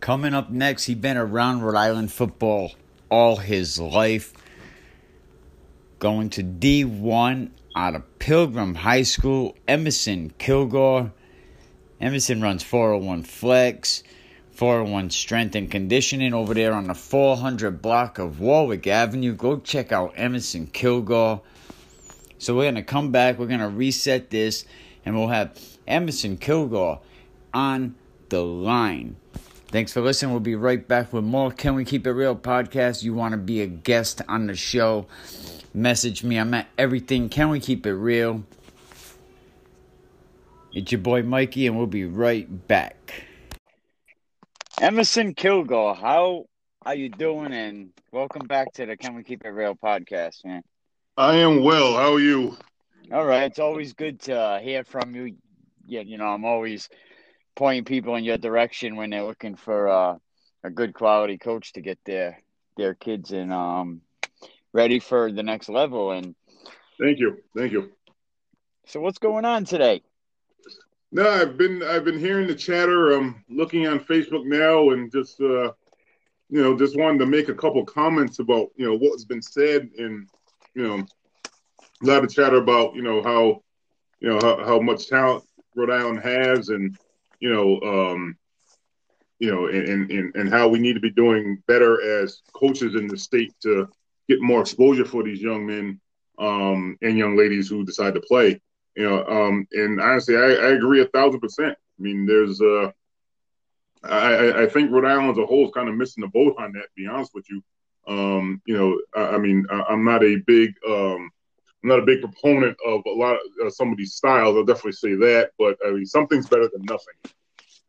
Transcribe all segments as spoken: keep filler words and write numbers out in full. Coming up next, he's been around Rhode Island football all his life. Going to D one out of Pilgrim High School, Emerson Kilgore. Emerson runs four oh one Flex, four oh one Strength and Conditioning over there on the four hundred block of Warwick Avenue. Go check out Emerson Kilgore. So we're going to come back, we're going to reset this, and we'll have Emerson Kilgore on the line. Thanks for listening. We'll be right back with more Can We Keep It Real podcast. You want to be a guest on the show, message me. I'm at everything Can We Keep It Real. It's your boy Mikey, and we'll be right back. Emerson Kilgore, how are you doing? And welcome back to the Can We Keep It Real podcast, man. I am well. How are you? All right. It's always good to hear from you. Yeah, you know, I'm always pointing people in your direction when they're looking for uh, a good quality coach to get their their kids in um, ready for the next level. And thank you, thank you. So, what's going on today? No, I've been I've been hearing the chatter. I'm looking on Facebook now, and just uh, you know, just wanted to make a couple comments about you know what's been said, and you know, a lot of chatter about you know how you know how, how much talent Rhode Island has, and you know, um, you know, and, and and how we need to be doing better as coaches in the state to get more exposure for these young men um, and young ladies who decide to play. You know, um, and honestly, I, I agree a thousand percent. I mean, there's, uh, I, I think Rhode Island as a whole is kind of missing the boat on that, to be honest with you. Um, you know, I, I mean, I, I'm not a big, um, I'm not a big proponent of a lot of uh, some of these styles. I'll definitely say that, but I mean, something's better than nothing. I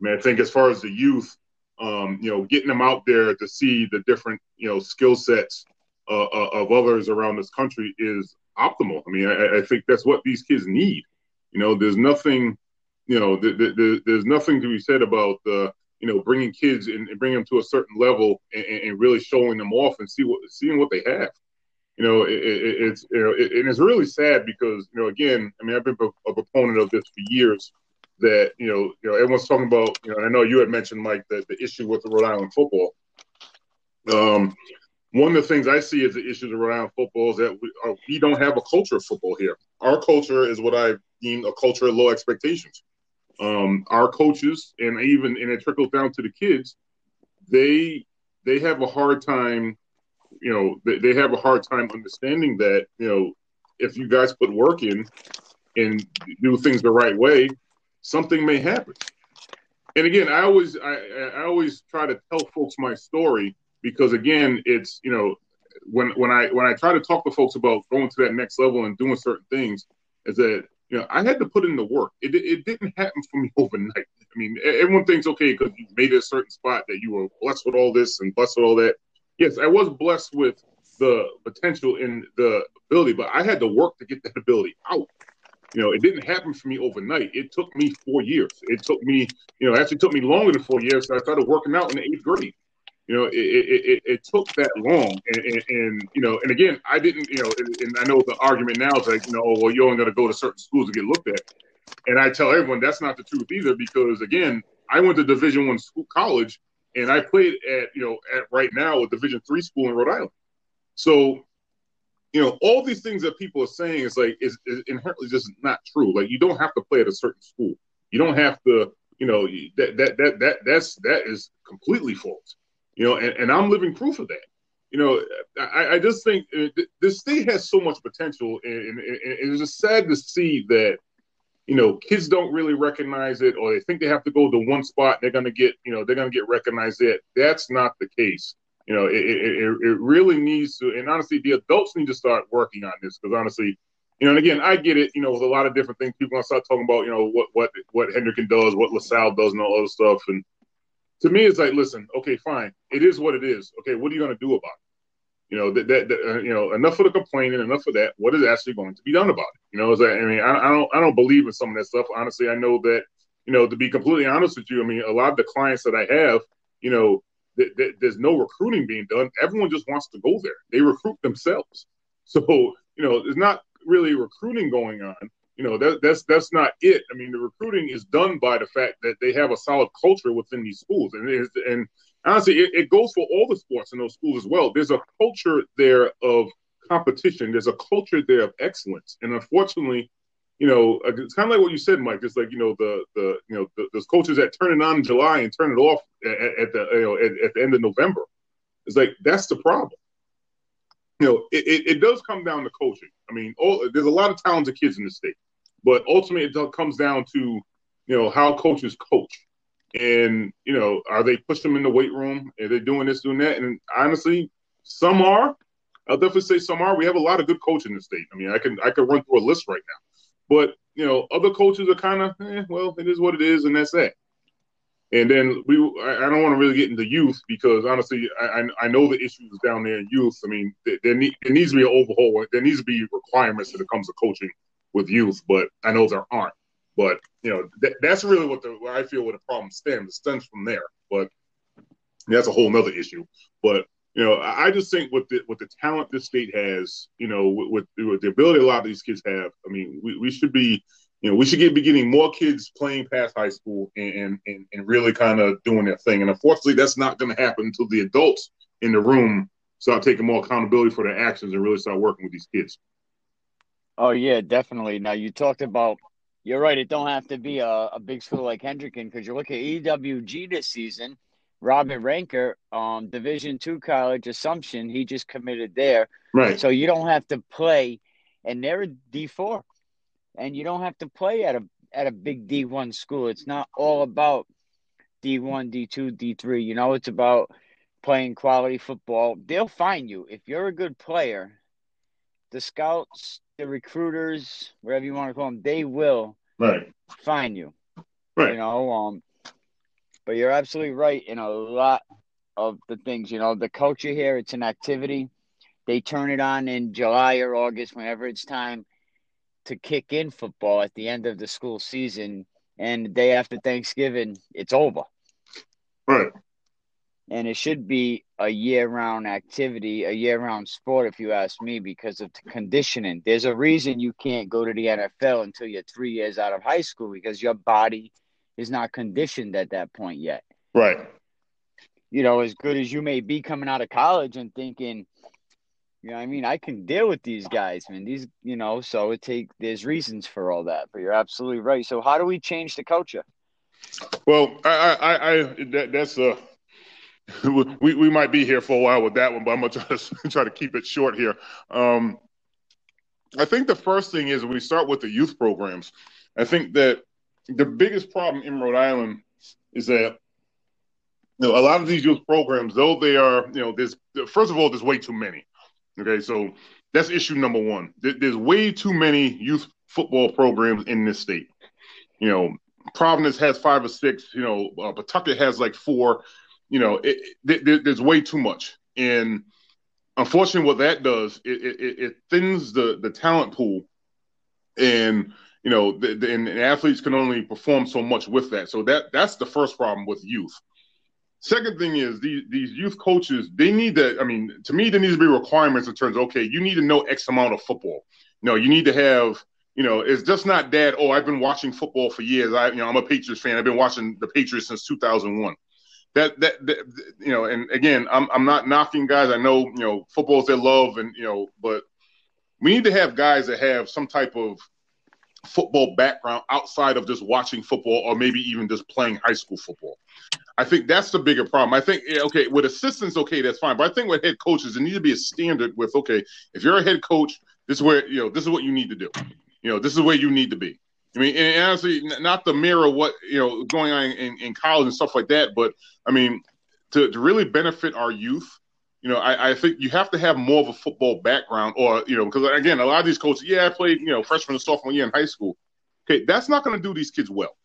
mean, I think as far as the youth, um, you know, getting them out there to see the different, you know, skill sets uh, of others around this country is optimal. I mean, I, I think that's what these kids need. You know, there's nothing, you know, th- th- th- there's nothing to be said about, uh, you know, bringing kids and, and bringing them to a certain level and, and really showing them off and see what, seeing what they have. You know, it, it, it's you know, it, and it's really sad because you know, again, I mean, I've been a proponent of this for years. That you know, you know, everyone's talking about. You know, and I know you had mentioned, Mike, that the issue with the Rhode Island football. Um, one of the things I see as the issues of Rhode Island football is that we, uh, we don't have a culture of football here. Our culture is what I deem a culture of low expectations. Um, our coaches, and even and it trickles down to the kids. They they have a hard time. You know, they have a hard time understanding that, you know, if you guys put work in and do things the right way, something may happen. And again, I always I, I always try to tell folks my story because, again, it's, you know, when when I when I try to talk to folks about going to that next level and doing certain things is that, you know, I had to put in the work. It it didn't happen for me overnight. I mean, everyone thinks, okay, because you made it a certain spot that you were blessed with all this and blessed with all that. Yes, I was blessed with the potential and the ability, but I had to work to get that ability out. You know, it didn't happen for me overnight. It took me four years. It took me, you know, actually took me longer than four years. So I started working out in the eighth grade. You know, it it, it, it took that long. And, and, and, you know, and again, I didn't, you know, and, and I know the argument now is like, you know, oh, well, you're only going to go to certain schools to get looked at. And I tell everyone that's not the truth either because, again, I went to Division One school college. And I played at, you know, at right now a Division three school in Rhode Island. So, you know, all these things that people are saying is like is, is inherently just not true. Like you don't have to play at a certain school. You don't have to, you know, that that that that that's that is completely false. You know, and, and I'm living proof of that. You know, I, I just think this state has so much potential, and, and, and it's just sad to see that. You know, kids don't really recognize it, or they think they have to go to one spot. They're going to get, you know, they're going to get recognized at. That's not the case. You know, it, it it really needs to, and honestly, the adults need to start working on this because honestly, you know, and again, I get it. You know, with a lot of different things, people want to start talking about, you know, what what what Hendricken does, what LaSalle does, and all other stuff. And to me, it's like, listen, okay, fine, it is what it is. Okay, what are you going to do about it? You know that, that, that uh, you know enough of the complaining, enough of that. What is actually going to be done about it? You know, is that, I mean, I, I don't, I don't believe in some of that stuff. Honestly, I know that, you know, to be completely honest with you, I mean, a lot of the clients that I have, you know, th- th- there's no recruiting being done. Everyone just wants to go there. They recruit themselves. So you know, there's not really recruiting going on. you know, that, that's that's not it. I mean, the recruiting is done by the fact that they have a solid culture within these schools. And it is, and honestly, it, it goes for all the sports in those schools as well. There's a culture there of competition. There's a culture there of excellence. And unfortunately, you know, it's kind of like what you said, Mike. It's like, you know, the the you know the, those coaches that turn it on in July and turn it off at, at the you know at, at the end of November. It's like, that's the problem. You know, it, it, it does come down to coaching. I mean, all, there's a lot of talented kids in the state, but ultimately it comes down to, you know, how coaches coach, and you know, are they pushing them in the weight room? Are they doing this, doing that? And honestly, some are. I'll definitely say some are. We have a lot of good coaches in the state. I mean, I can I can run through a list right now. But, you know, other coaches are kind of, eh, well, it is what it is, and that's that. And then we I, I don't want to really get into youth because, honestly, I I know the issues down there in youth. I mean, there, there, need, there needs to be an overhaul. There needs to be requirements when it comes to coaching with youth, but I know there aren't. But, you know, that, that's really what the where I feel where the problem stems. It stems from there. But that's a whole nother issue. But, you know, I, I just think with the with the talent this state has, you know, with, with, with the ability a lot of these kids have, I mean, we, we should be, you know, we should get, be getting more kids playing past high school and and, and really kind of doing their thing. And unfortunately, that's not going to happen until the adults in the room start taking more accountability for their actions and really start working with these kids. Oh, yeah, definitely. Now, you talked about, you're right, it don't have to be a, a big school like Hendricken, because you look at E W G this season. Robert Ranker, um, Division two college, Assumption, he just committed there. Right. So you don't have to play, and they're a D four, and you don't have to play at a at a big D one school. It's not all about D one, D two, D three. You know, it's about playing quality football. They'll find you. If you're a good player, the scouts, the recruiters, whatever you want to call them, they will right. find you. Right. You know, um. But you're absolutely right in a lot of the things. You know, the culture here, it's an activity. They turn it on in July or August, whenever it's time to kick in football at the end of the school season. And the day after Thanksgiving, it's over. Right. And it should be a year-round activity, a year-round sport, if you ask me, because of the conditioning. There's a reason you can't go to the N F L until you're three years out of high school, because your body is not conditioned at that point yet. Right. You know, as good as you may be coming out of college and thinking, you know what I mean, I can deal with these guys, man. These, you know, so it take there's reasons for all that. But you're absolutely right. So how do we change the culture? Well, I, I, I that, that's uh, we we might be here for a while with that one, but I'm gonna try to try to keep it short here. Um, I think the first thing is we start with the youth programs. I think that the biggest problem in Rhode Island is that, you know, a lot of these youth programs, though they are, you know, there's first of all, there's way too many. Okay, so that's issue number one. There's way too many youth football programs in this state. You know, Providence has five or six. You know, uh, Pawtucket has like four. You know, it, it, there's way too much, and unfortunately, what that does it, it, it thins the the talent pool. And you know, the, the, and athletes can only perform so much with that. So that that's the first problem with youth. Second thing is these, these youth coaches, they need to, I mean, to me, there needs to be requirements in terms of, okay, you need to know X amount of football. You know, you need to have, you know, it's just not dad, oh, I've been watching football for years. I, you know, I'm a Patriots fan. I've been watching the Patriots since two thousand one. That, that, that you know, and again, I'm I'm not knocking guys. I know, you know, football's their love and, you know, but we need to have guys that have some type of football background outside of just watching football or maybe even just playing high school football. I think that's the bigger problem. I think, okay, with assistants, okay, that's fine. But I think with head coaches, there needs to be a standard with, okay, if you're a head coach, this is where, you know, this is what you need to do. You know, this is where you need to be. I mean, and honestly, not to mirror what, you know, going on in, in college and stuff like that, but I mean, to, to really benefit our youth, you know, I, I think you have to have more of a football background or, you know, because, again, a lot of these coaches, yeah, I played, you know, freshman and sophomore year in high school. Okay, that's not going to do these kids well.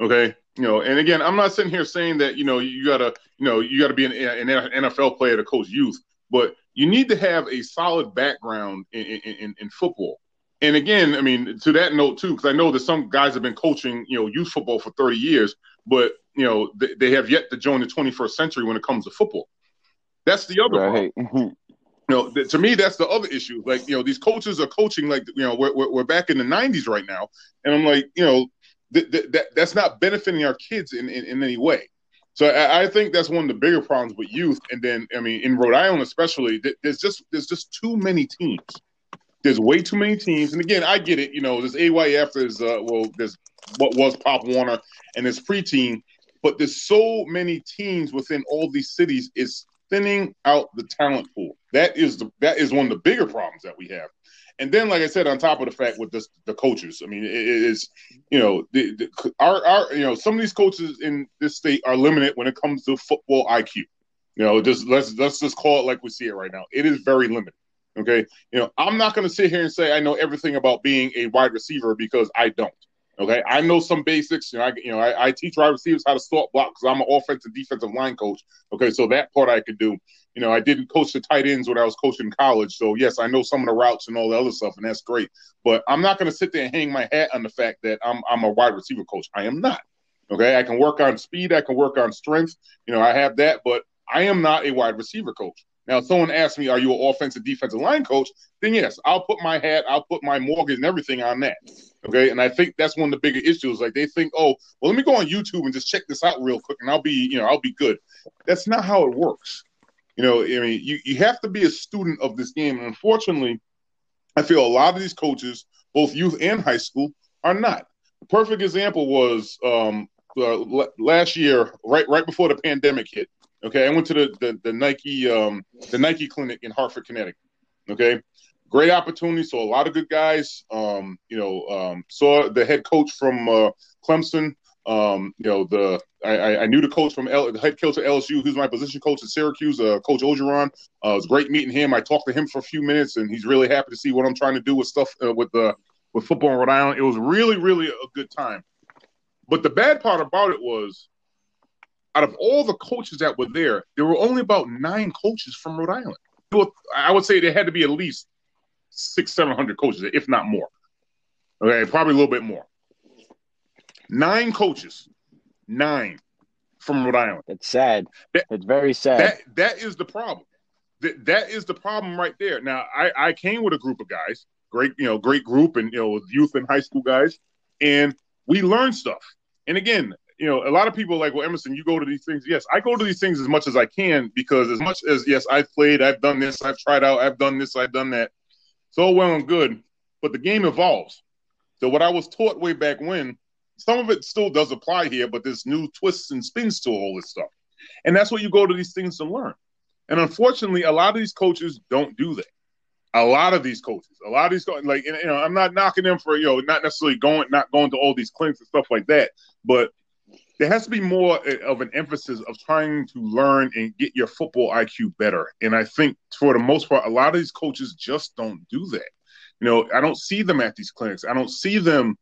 Okay, you know, and, again, I'm not sitting here saying that, you know, you got to, you know, you got to be an, an N F L player to coach youth. But you need to have a solid background in, in, in football. And, again, I mean, to that note, too, because I know that some guys have been coaching, you know, youth football for thirty years, but, you know, they, they have yet to join the twenty-first century when it comes to football. That's the other right. problem. You know, th- to me, that's the other issue. Like, you know, these coaches are coaching like, you know, we're, we're, we're back in the nineties right now. And I'm like, you know, th- th- that that's not benefiting our kids in, in, in any way. So I, I think that's one of the bigger problems with youth. And then, I mean, in Rhode Island especially, th- there's just there's just too many teams. There's way too many teams. And again, I get it. You know, there's A Y F, there's, uh, well, there's what was Pop Warner, and there's preteen. But there's so many teams within all these cities. It's thinning out the talent pool. That is the that is one of the bigger problems that we have. And then, like I said, on top of the fact with this, the coaches, I mean, it is, you know, the, the, our our you know some of these coaches in this state are limited when it comes to football I Q. You know, just let's let's just call it like we see it right now. It is very limited. Okay, you know, I'm not going to sit here and say I know everything about being a wide receiver because I don't. Okay, I know some basics. You know, I, you know, I, I teach wide receivers how to start block because I'm an offensive defensive line coach. Okay, so that part I could do. You know, I didn't coach the tight ends when I was coaching college. So, yes, I know some of the routes and all the other stuff, and that's great. But I'm not going to sit there and hang my hat on the fact that I'm I'm a wide receiver coach. I am not. Okay, I can work on speed. I can work on strength. You know, I have that, but I am not a wide receiver coach. Now, if someone asks me, are you an offensive defensive line coach? Then, yes, I'll put my hat, I'll put my mortgage and everything on that, okay? And I think that's one of the bigger issues. Like, they think, oh, well, let me go on YouTube and just check this out real quick, and I'll be, you know, I'll be good. That's not how it works. You know, I mean, you, you have to be a student of this game. And unfortunately, I feel a lot of these coaches, both youth and high school, are not. The perfect example was um, uh, l- last year, right, right before the pandemic hit. Okay, I went to the the, the Nike um, the Nike clinic in Hartford, Connecticut. Okay, great opportunity. Saw a lot of good guys. Um, you know, um, saw the head coach from uh, Clemson. Um, you know, the I, I knew the coach from L, the head coach at L S U, who's my position coach at Syracuse, uh, Coach Ogeron. Uh, it was great meeting him. I talked to him for a few minutes, and he's really happy to see what I'm trying to do with stuff uh, with the uh, with football in Rhode Island. It was really, really a good time. But the bad part about it was, out of all the coaches that were there, there were only about nine coaches from Rhode Island. Were, I would say there had to be at least six, seven hundred coaches, if not more. Okay, probably a little bit more. Nine coaches, nine from Rhode Island. It's sad. That, it's very sad. That that is the problem. That that is the problem right there. Now, I, I came with a group of guys, great, you know, great group, and you know, youth and high school guys, and we learned stuff. And again, you know, a lot of people are like, well, Emerson, you go to these things. Yes, I go to these things as much as I can because as much as, yes, I've played, I've done this, I've tried out, I've done this, I've done that. It's all well and good, but the game evolves. So what I was taught way back when, some of it still does apply here, but there's new twists and spins to all this stuff. And that's what you go to these things to learn. And unfortunately, a lot of these coaches don't do that. A lot of these coaches, a lot of these coaches, like, you know, I'm not knocking them for, you know, not necessarily going, not going to all these clinics and stuff like that, but there has to be more of an emphasis of trying to learn and get your football I Q better. And I think for the most part, a lot of these coaches just don't do that. You know, I don't see them at these clinics. I don't see them,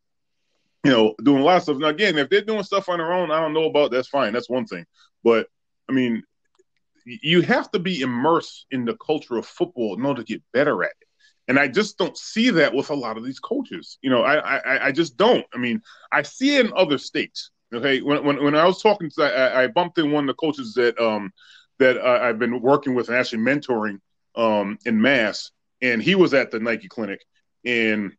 you know, doing a lot of stuff. Now, again, if they're doing stuff on their own, I don't know about, that's fine. That's one thing. But, I mean, you have to be immersed in the culture of football in order to get better at it. And I just don't see that with a lot of these coaches. You know, I I, I just don't. I mean, I see it in other states. Okay, when, when when I was talking to, I, I bumped in one of the coaches that um that I, I've been working with and actually mentoring um in Mass, and he was at the Nike clinic, and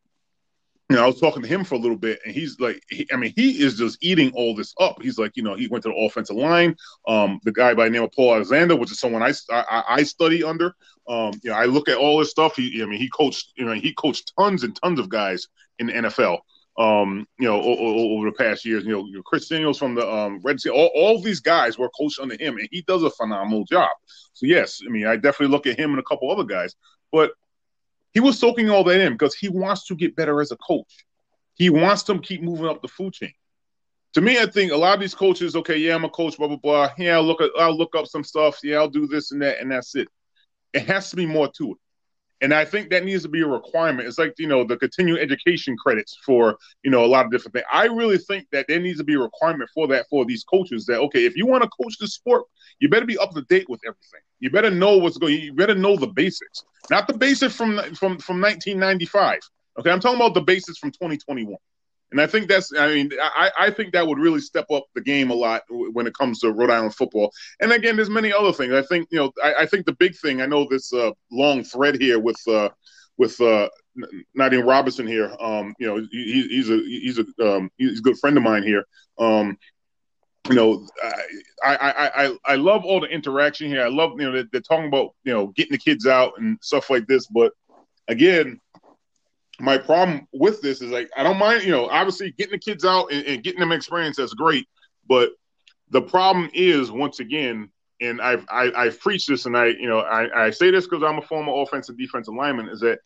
you know I was talking to him for a little bit, and he's like, he, I mean, he is just eating all this up. He's like, you know, he went to the offensive line, um the guy by the name of Paul Alexander, which is someone I I, I study under, um you know I look at all his stuff. He I mean he coached you know he coached tons and tons of guys in the N F L. Um, you know, o- o- over the past years, you know, Chris Daniels from the um, Red Sea, all, all these guys were coached under him, and he does a phenomenal job. So, yes, I mean, I definitely look at him and a couple other guys, but he was soaking all that in because he wants to get better as a coach. He wants them to keep moving up the food chain. To me, I think a lot of these coaches, okay, yeah, I'm a coach, blah, blah, blah. Yeah, I'll look, at, I'll look up some stuff. Yeah, I'll do this and that, and that's it. It has to be more to it. And I think that needs to be a requirement. It's like, you know, the continuing education credits for, you know, a lot of different things. I really think that there needs to be a requirement for that for these coaches that, okay, if you want to coach this sport, you better be up to date with everything. You better know what's going on. You better know the basics, not the basics from, from, from nineteen ninety-five. Okay, I'm talking about the basics from twenty twenty-one. And I think that's, I mean, I, I think that would really step up the game a lot when it comes to Rhode Island football. And again, there's many other things. I think, you know, I, I think the big thing, I know this uh, long thread here with, uh, with uh, Nadine Robinson here. Um, you know, he, he's a, he's a, um, he's a good friend of mine here. Um, you know, I, I, I, I love all the interaction here. I love, you know, they're, they're talking about, you know, getting the kids out and stuff like this. But again, my problem with this is, like, I don't mind, you know, obviously getting the kids out and, and getting them experience, that's great. But the problem is, once again, and I've, I, I've preached this, and I, you know, I, I say this because I'm a former offensive defensive lineman, is that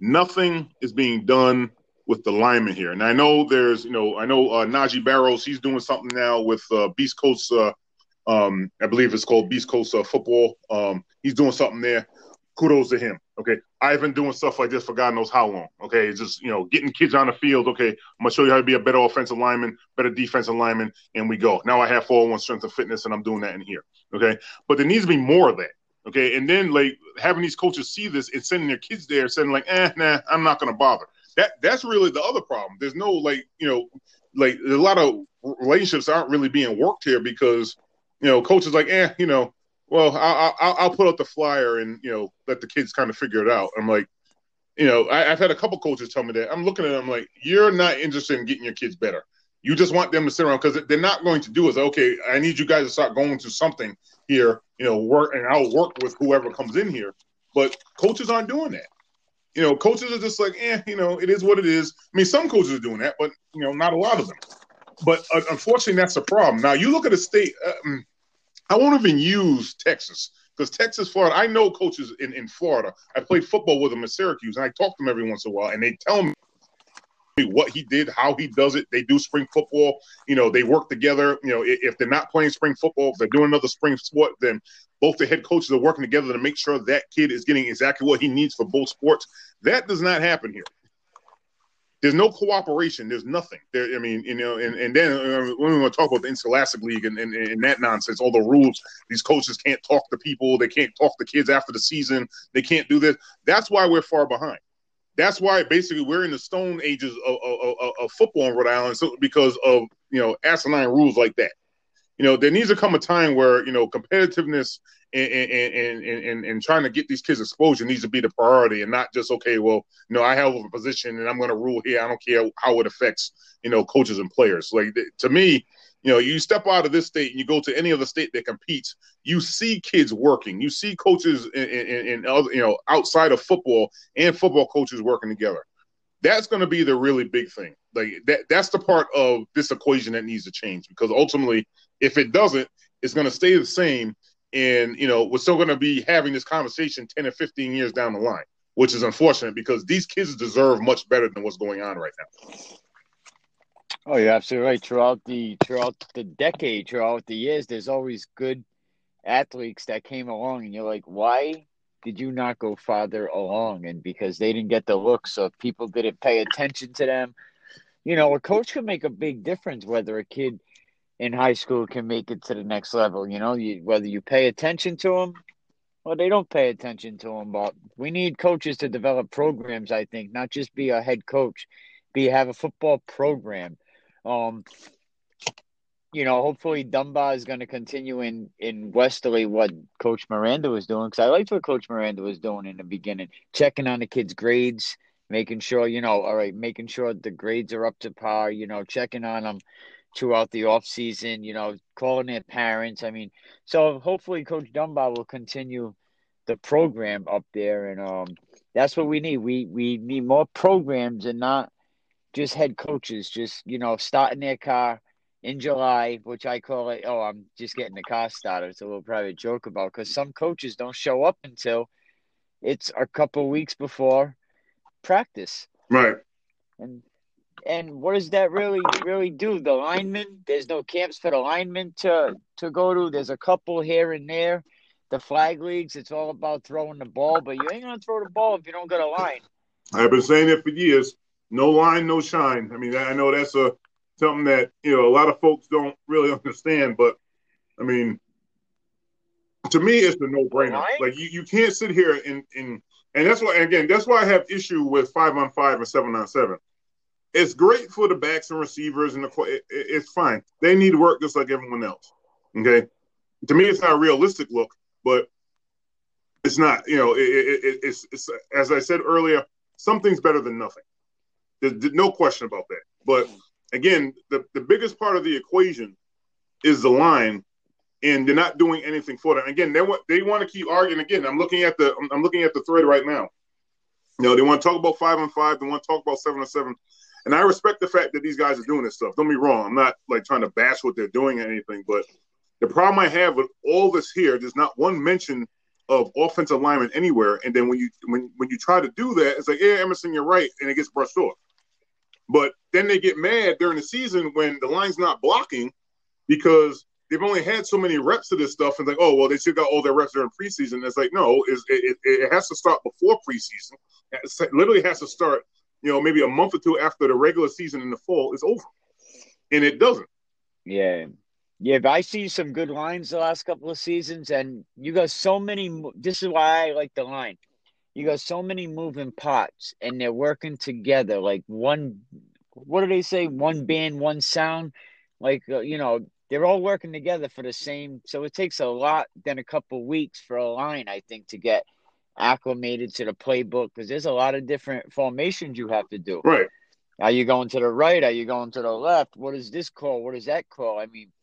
nothing is being done with the linemen here. And I know there's, you know, I know uh, Najee Barrows, he's doing something now with uh, Beast Coast, uh, um, I believe it's called Beast Coast uh, football. Um, he's doing something there. Kudos to him. Okay, I've been doing stuff like this for God knows how long. Okay, it's just, you know, getting kids on the field. Okay, I'm going to show you how to be a better offensive lineman, better defensive lineman, and we go. Now I have four oh one strength and fitness, and I'm doing that in here. Okay, but there needs to be more of that. Okay, and then, like, having these coaches see this and sending their kids there, saying, like, eh, nah, I'm not going to bother. That That's really the other problem. There's no, like, you know, like, a lot of relationships aren't really being worked here because, you know, coaches like, eh, you know, well, I'll, I'll, I'll put out the flyer and, you know, let the kids kind of figure it out. I'm like, you know, I, I've had a couple coaches tell me that. I'm looking at them like, you're not interested in getting your kids better. You just want them to sit around, because they're not going to do is, okay, I need you guys to start going to something here, you know, work, and I'll work with whoever comes in here. But coaches aren't doing that. You know, coaches are just like, eh, you know, it is what it is. I mean, some coaches are doing that, but, you know, not a lot of them. But uh, unfortunately, that's the problem. Now, you look at a state uh, – I won't even use Texas, because Texas, Florida, I know coaches in, in Florida. I played football with them in Syracuse, and I talk to them every once in a while, and they tell me what he did, how he does it. They do spring football. You know, they work together. You know, if they're not playing spring football, if they're doing another spring sport, then both the head coaches are working together to make sure that kid is getting exactly what he needs for both sports. That does not happen here. There's no cooperation. There's nothing. There, I mean, you know, and, and then uh, when we want to talk about the Interscholastic League and, and, and that nonsense, all the rules, these coaches can't talk to people. They can't talk to kids after the season. They can't do this. That's why we're far behind. That's why basically we're in the stone ages of, of, of, of football in Rhode Island, so, because of, you know, asinine rules like that. You know, there needs to come a time where, you know, competitiveness and and, and, and and trying to get these kids exposure needs to be the priority, and not just, okay, well, you know, I have a position and I'm going to rule here. I don't care how it affects, you know, coaches and players. Like, to me, you know, you step out of this state and you go to any other state that competes, you see kids working. You see coaches and, and, and other, you know, outside of football and football coaches working together. That's going to be the really big thing. Like, that, that's the part of this equation that needs to change, because ultimately, if it doesn't, it's going to stay the same. And, you know, we're still going to be having this conversation ten or fifteen years down the line, which is unfortunate, because these kids deserve much better than what's going on right now. Oh, you're absolutely right. Throughout the, throughout the decade, throughout the years, there's always good athletes that came along, and you're like, why did you not go farther along? And because they didn't get the look, so if people didn't pay attention to them. You know, a coach can make a big difference whether a kid in high school can make it to the next level. You know, you, whether you pay attention to them or they don't pay attention to them. But we need coaches to develop programs, I think, not just be a head coach, be have a football program. Um, you know, hopefully Dunbar is going to continue in, in Westerly what Coach Miranda was doing, because I liked what Coach Miranda was doing in the beginning, checking on the kids' grades, making sure, you know, all right, making sure the grades are up to par, you know, checking on them throughout the off season, you know, calling their parents. I mean, so hopefully Coach Dunbar will continue the program up there. And um, that's what we need. We we need more programs and not just head coaches, just, you know, starting their car in July, which I call it, oh, I'm just getting the car started. It's a little private joke about, because some coaches don't show up until it's a couple weeks before practice. Right. And and what does that really really do? The linemen, there's no camps for the linemen to to go to. There's a couple here and there. The flag leagues, it's all about throwing the ball, but you ain't gonna throw the ball if you don't got a line. I've been saying it for years. No line, no shine. I mean, I know that's a something that, you know, a lot of folks don't really understand, but I mean, to me, it's a no-brainer. Right? Like, you, you can't sit here and and And that's why, again, that's why I have issue with five on five and seven on seven. It's great for the backs and receivers, and the, it's fine. They need work just like everyone else, okay? To me, it's not a realistic look, but it's not, you know, it, it, it's, it's, as I said earlier, something's better than nothing. There's, there's no question about that. But, again, the, the biggest part of the equation is the line, and they're not doing anything for them. Again, they want they want to keep arguing. Again, I'm looking at the I'm looking at the thread right now. You know, they want to talk about five on five. They want to talk about seven on seven. And I respect the fact that these guys are doing this stuff. Don't be wrong. I'm not, like, trying to bash what they're doing or anything. But the problem I have with all this here, there's not one mention of offensive linemen anywhere. And then when you when when you try to do that, it's like, yeah, Emerson, you're right, and it gets brushed off. But then they get mad during the season when the line's not blocking because they've only had so many reps of this stuff. And like, oh, well, they should got all their reps during preseason. And it's like, no, it's, it, it has to start before preseason. It literally has to start, you know, maybe a month or two after the regular season in the fall is over. And it doesn't. Yeah. Yeah, but I see some good lines the last couple of seasons, and you got so many – this is why I like the line. You got so many moving parts, and they're working together. Like one – what do they say? One band, one sound. Like, uh, you know, they're all working together for the same – so it takes a lot than a couple of weeks for a line, I think, to get acclimated to the playbook because there's a lot of different formations you have to do. Right. Are you going to the right? Are you going to the left? What is this call? What is that call? I mean –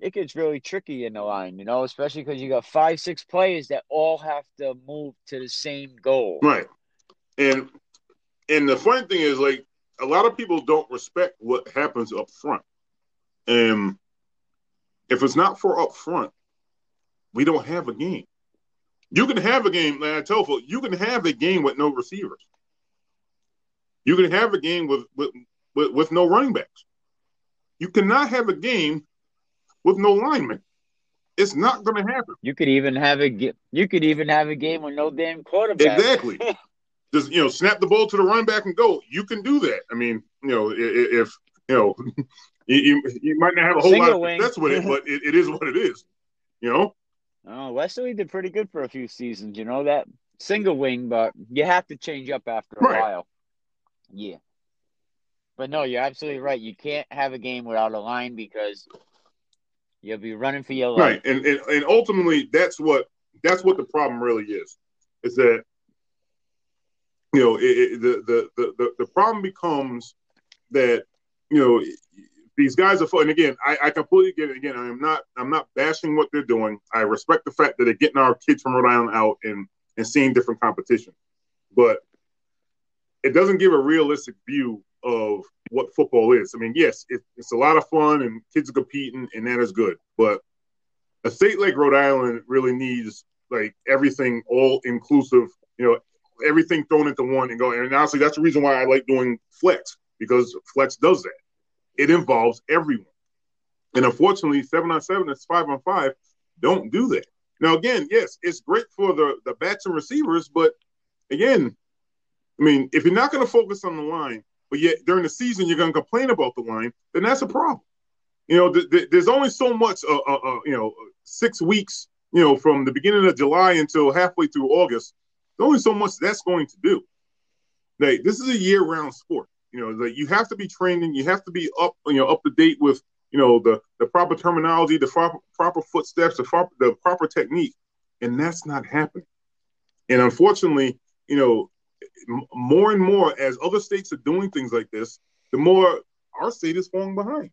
it gets really tricky in the line, you know, especially because you got five, six players that all have to move to the same goal. Right. And and the funny thing is, like, a lot of people don't respect what happens up front. And if it's not for up front, we don't have a game. You can have a game, like I tell folks, you can have a game with no receivers. You can have a game with, with, with, with no running backs. You cannot have a game with no linemen. It's not going to happen. You could even have a you could even have a game with no damn quarterback. Exactly. Just, you know, snap the ball to the running back and go. You can do that. I mean, you know, if you know, you, you might not have a whole Single lot of wing. Success with it, but it, it is what it is. You know. Oh, Wesley did pretty good for a few seasons. You know that single wing, but you have to change up after a right. while. Yeah. But no, you're absolutely right. You can't have a game without a line because you'll be running for your life. Right, and, and and ultimately, that's what that's what the problem really is, is that, you know, it, it, the, the the the problem becomes that, you know, these guys are. And again, I, I completely get it. Again, I am not I'm not bashing what they're doing. I respect the fact that they're getting our kids from Rhode Island out and and seeing different competition, but it doesn't give a realistic view of what football is. I mean, yes, it, it's a lot of fun and kids are competing and that is good. But a state like Rhode Island really needs, like, everything all inclusive, you know, everything thrown into one and going. And honestly, that's the reason why I like doing Flex, because Flex does that. It involves everyone. And unfortunately, seven on seven, it's five on five. Don't do that. Now, again, yes, it's great for the, the backs and receivers, but again, I mean, if you're not going to focus on the line, but yet during the season you're going to complain about the line, then that's a problem. You know, th- th- there's only so much, uh, uh, uh, you know, six weeks, you know, from the beginning of July until halfway through August, there's only so much that's going to do. Like, this is a year-round sport. You know, like, you have to be training, you have to be up, you know, up to date with, you know, the, the proper terminology, the proper, proper footsteps, the proper, the proper technique, and that's not happening. And unfortunately, you know, more and more, as other states are doing things like this, the more our state is falling behind.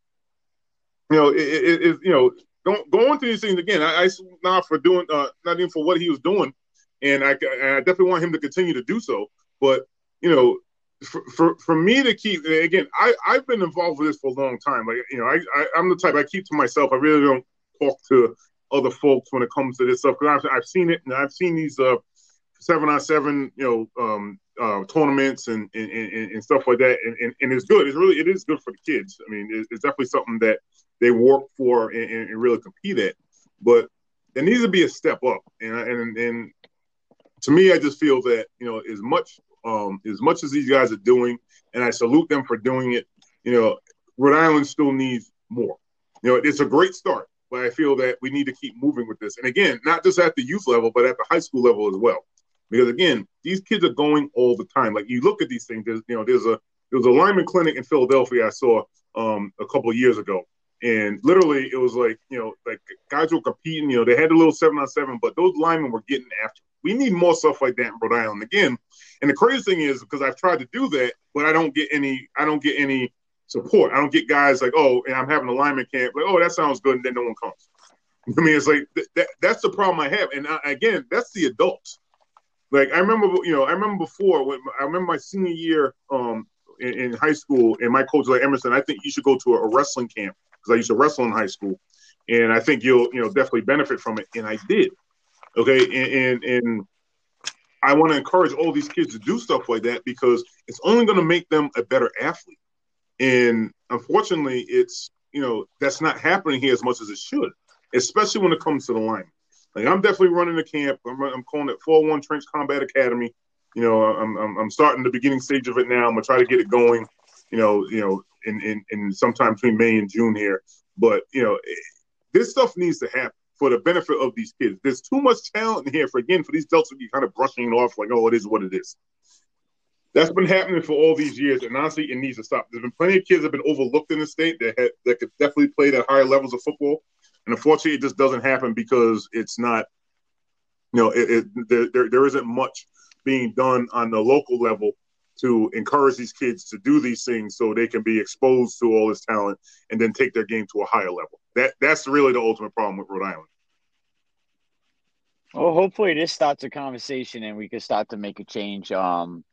You know, it, it, it, you know, don't go into these things again. I, I now for doing uh, not even for what he was doing, and I, I definitely want him to continue to do so. But you know, for for, for me to keep again, I I've been involved with this for a long time. Like, you know, I, I I'm the type I keep to myself. I really don't talk to other folks when it comes to this stuff because I've, I've seen it and I've seen these uh, seven on seven, you know. Um, Uh, tournaments and, and, and, and stuff like that, and, and, and it's good. It's really it is good for the kids. I mean, it's, it's definitely something that they work for and, and, and really compete at. But there needs to be a step up, and and and to me, I just feel that, you know, as much um, as much as these guys are doing, and I salute them for doing it. You know, Rhode Island still needs more. You know, it's a great start, but I feel that we need to keep moving with this. And again, not just at the youth level, but at the high school level as well. Because again, these kids are going all the time. Like, you look at these things. There's, you know, there's a It was a lineman clinic in Philadelphia I saw um, a couple of years ago. And literally, it was like, you know, like guys were competing. You know, they had a little seven-on-seven, but those linemen were getting after. We need more stuff like that in Rhode Island again. And the crazy thing is, because I've tried to do that, but I don't get any I don't get any support. I don't get guys like, oh, and I'm having a lineman camp. Like, oh, that sounds good, and then no one comes. I mean, it's like th- that, that's the problem I have. And I, again, that's the adults. Like I remember, you know, I remember before when I remember my senior year um, in, in high school, and my coach like Emerson, I think you should go to a, a wrestling camp. I used to wrestle in high school, and I think you'll, you know, definitely benefit from it. And I did. Okay. And, and, and I want to encourage all these kids to do stuff like that because it's only going to make them a better athlete. And unfortunately it's, you know, that's not happening here as much as it should, especially when it comes to the line. Like I'm definitely running a camp. I'm, I'm calling it four oh one Trench Combat Academy. You know, I'm, I'm, I'm starting the beginning stage of it now. I'm gonna try to get it going, you know, you know, In, in, in sometime between May and June here. But, you know, this stuff needs to happen for the benefit of these kids. There's too much talent in here for, again, for these adults to be kind of brushing it off like, oh, it is what it is. That's been happening for all these years, and honestly, it needs to stop. There's been plenty of kids that have been overlooked in the state that have, that could definitely play at higher levels of football. And unfortunately, it just doesn't happen because it's not, you know, it, it, there, there there isn't much being done on the local level to encourage these kids to do these things so they can be exposed to all this talent and then take their game to a higher level. That That's really the ultimate problem with Rhode Island. Well, hopefully this starts a conversation and we can start to make a change um,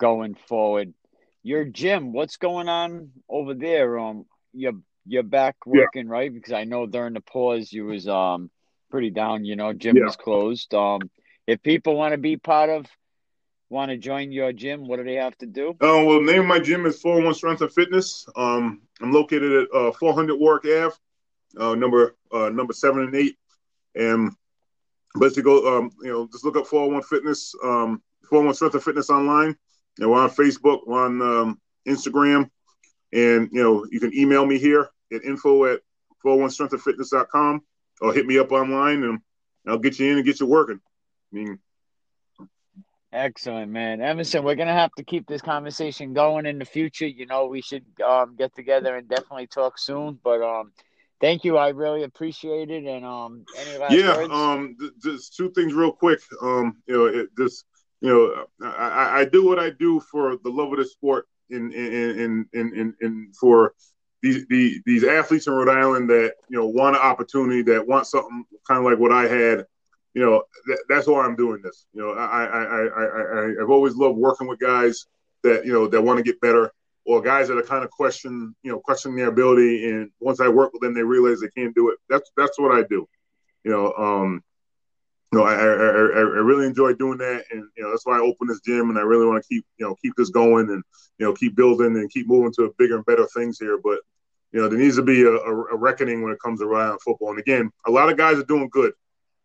going forward. Your gym, what's going on over there? Um, you're, you're back working, yeah. Right? Because I know during the pause you was um pretty down, you know, gym yeah. was closed. Um, if people want to be part of want to join your gym, what do they have to do? Oh, uh, well, the name of my gym is four oh one Strength and Fitness. Um, I'm located at uh, four hundred Warwick Avenue, uh, number uh, number seven and eight. And basically, go, um, you know, just look up four oh one Fitness, um, four oh one Strength and Fitness online. You know, we're on Facebook, we're on um, Instagram, and you know, you can email me here at info at four oh one strength and fitness dot com or hit me up online, and I'll get you in and get you working. I mean. Excellent, man. Emerson, we're going to have to keep this conversation going in the future. You know, we should um, get together and definitely talk soon. But um, thank you. I really appreciate it. And um, any last yeah, words? Um, th- just two things real quick. Um, you know, it, this, you know, I, I do what I do for the love of the sport and and and and and for these the, these athletes in Rhode Island that, you know, want an opportunity, that want something kind of like what I had. You know, th- that's why I'm doing this. You know, I, I, I, I, I, I've always loved working with guys that, you know, that want to get better or guys that are kind of question, you know, questioning their ability. And once I work with them, they realize they can't do it. That's, that's what I do. You know, um, you know, I, I, I, I really enjoy doing that. And, you know, that's why I opened this gym, and I really want to keep, you know, keep this going and, you know, keep building and keep moving to bigger and better things here. But, you know, there needs to be a, a, a reckoning when it comes to Rhode Island football. And again, a lot of guys are doing good.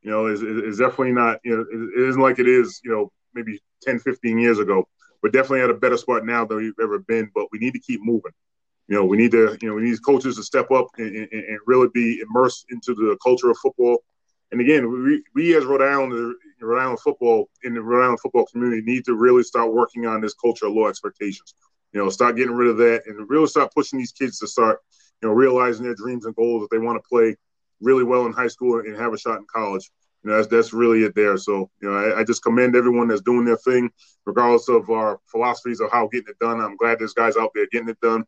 You know, it's, it's definitely not, you know, it isn't like it is, you know, maybe ten, fifteen years ago. We're definitely at a better spot now than we've ever been, but we need to keep moving. You know, we need to, you know, we need coaches to step up and, and, and really be immersed into the culture of football. And again, we, we as Rhode Island, Rhode Island football, in the Rhode Island football community need to really start working on this culture of low expectations. You know, start getting rid of that and really start pushing these kids to start, you know, realizing their dreams and goals that they want to play really well in high school and have a shot in college. You know, that's, that's really it there. So, you know, I, I just commend everyone that's doing their thing, regardless of our philosophies of how getting it done. I'm glad there's guys out there getting it done.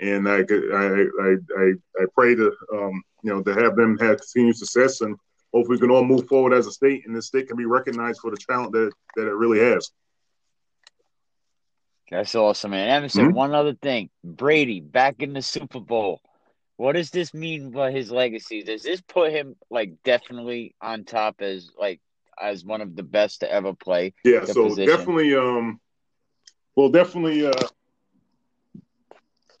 And I, I, I, I, I pray to, um, you know, to have them have continued success, and hopefully we can all move forward as a state, and this state can be recognized for the talent that, that it really has. That's awesome, man. Emerson, mm-hmm. One other thing, Brady back in the Super Bowl. What does this mean for his legacy? Does this put him like definitely on top as like as one of the best to ever play? Yeah, so position? definitely, um, well, definitely, uh,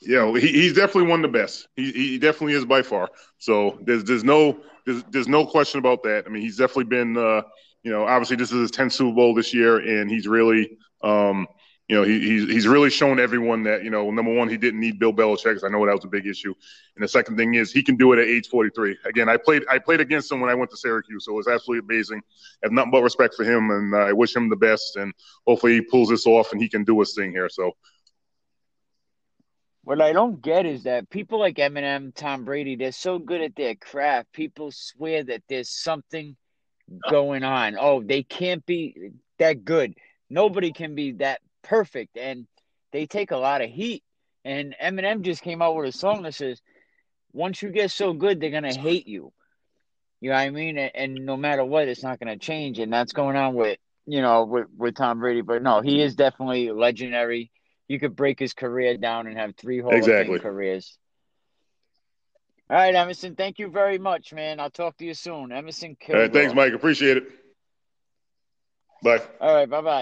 yeah, you know, he, he's definitely one of the best. He, he definitely is by far. So there's there's no there's, there's no question about that. I mean, he's definitely been, uh, you know, obviously this is his tenth Super Bowl this year, and he's really, um, you know, he, he's he's really shown everyone that, you know, number one, he didn't need Bill Belichick, because I know that was a big issue. And the second thing is he can do it at age forty-three. Again, I played I played against him when I went to Syracuse, so it was absolutely amazing. I have nothing but respect for him, and I wish him the best. And hopefully he pulls this off and he can do his thing here. So What I don't get is that people like Eminem, Tom Brady, they're so good at their craft. People swear that there's something going on. Oh, they can't be that good. Nobody can be that perfect. And they take a lot of heat. And Eminem just came out with a song that says, once you get so good, they're going to hate you. You know what I mean? And, and no matter what, it's not going to change. And that's going on with, you know, with, with Tom Brady. But no, he is definitely legendary. You could break his career down and have three whole exactly. careers. All right, Emerson, thank you very much, man. I'll talk to you soon. Emerson Kilgore. All right, thanks, Mike. Appreciate it. Bye. All right, bye-bye.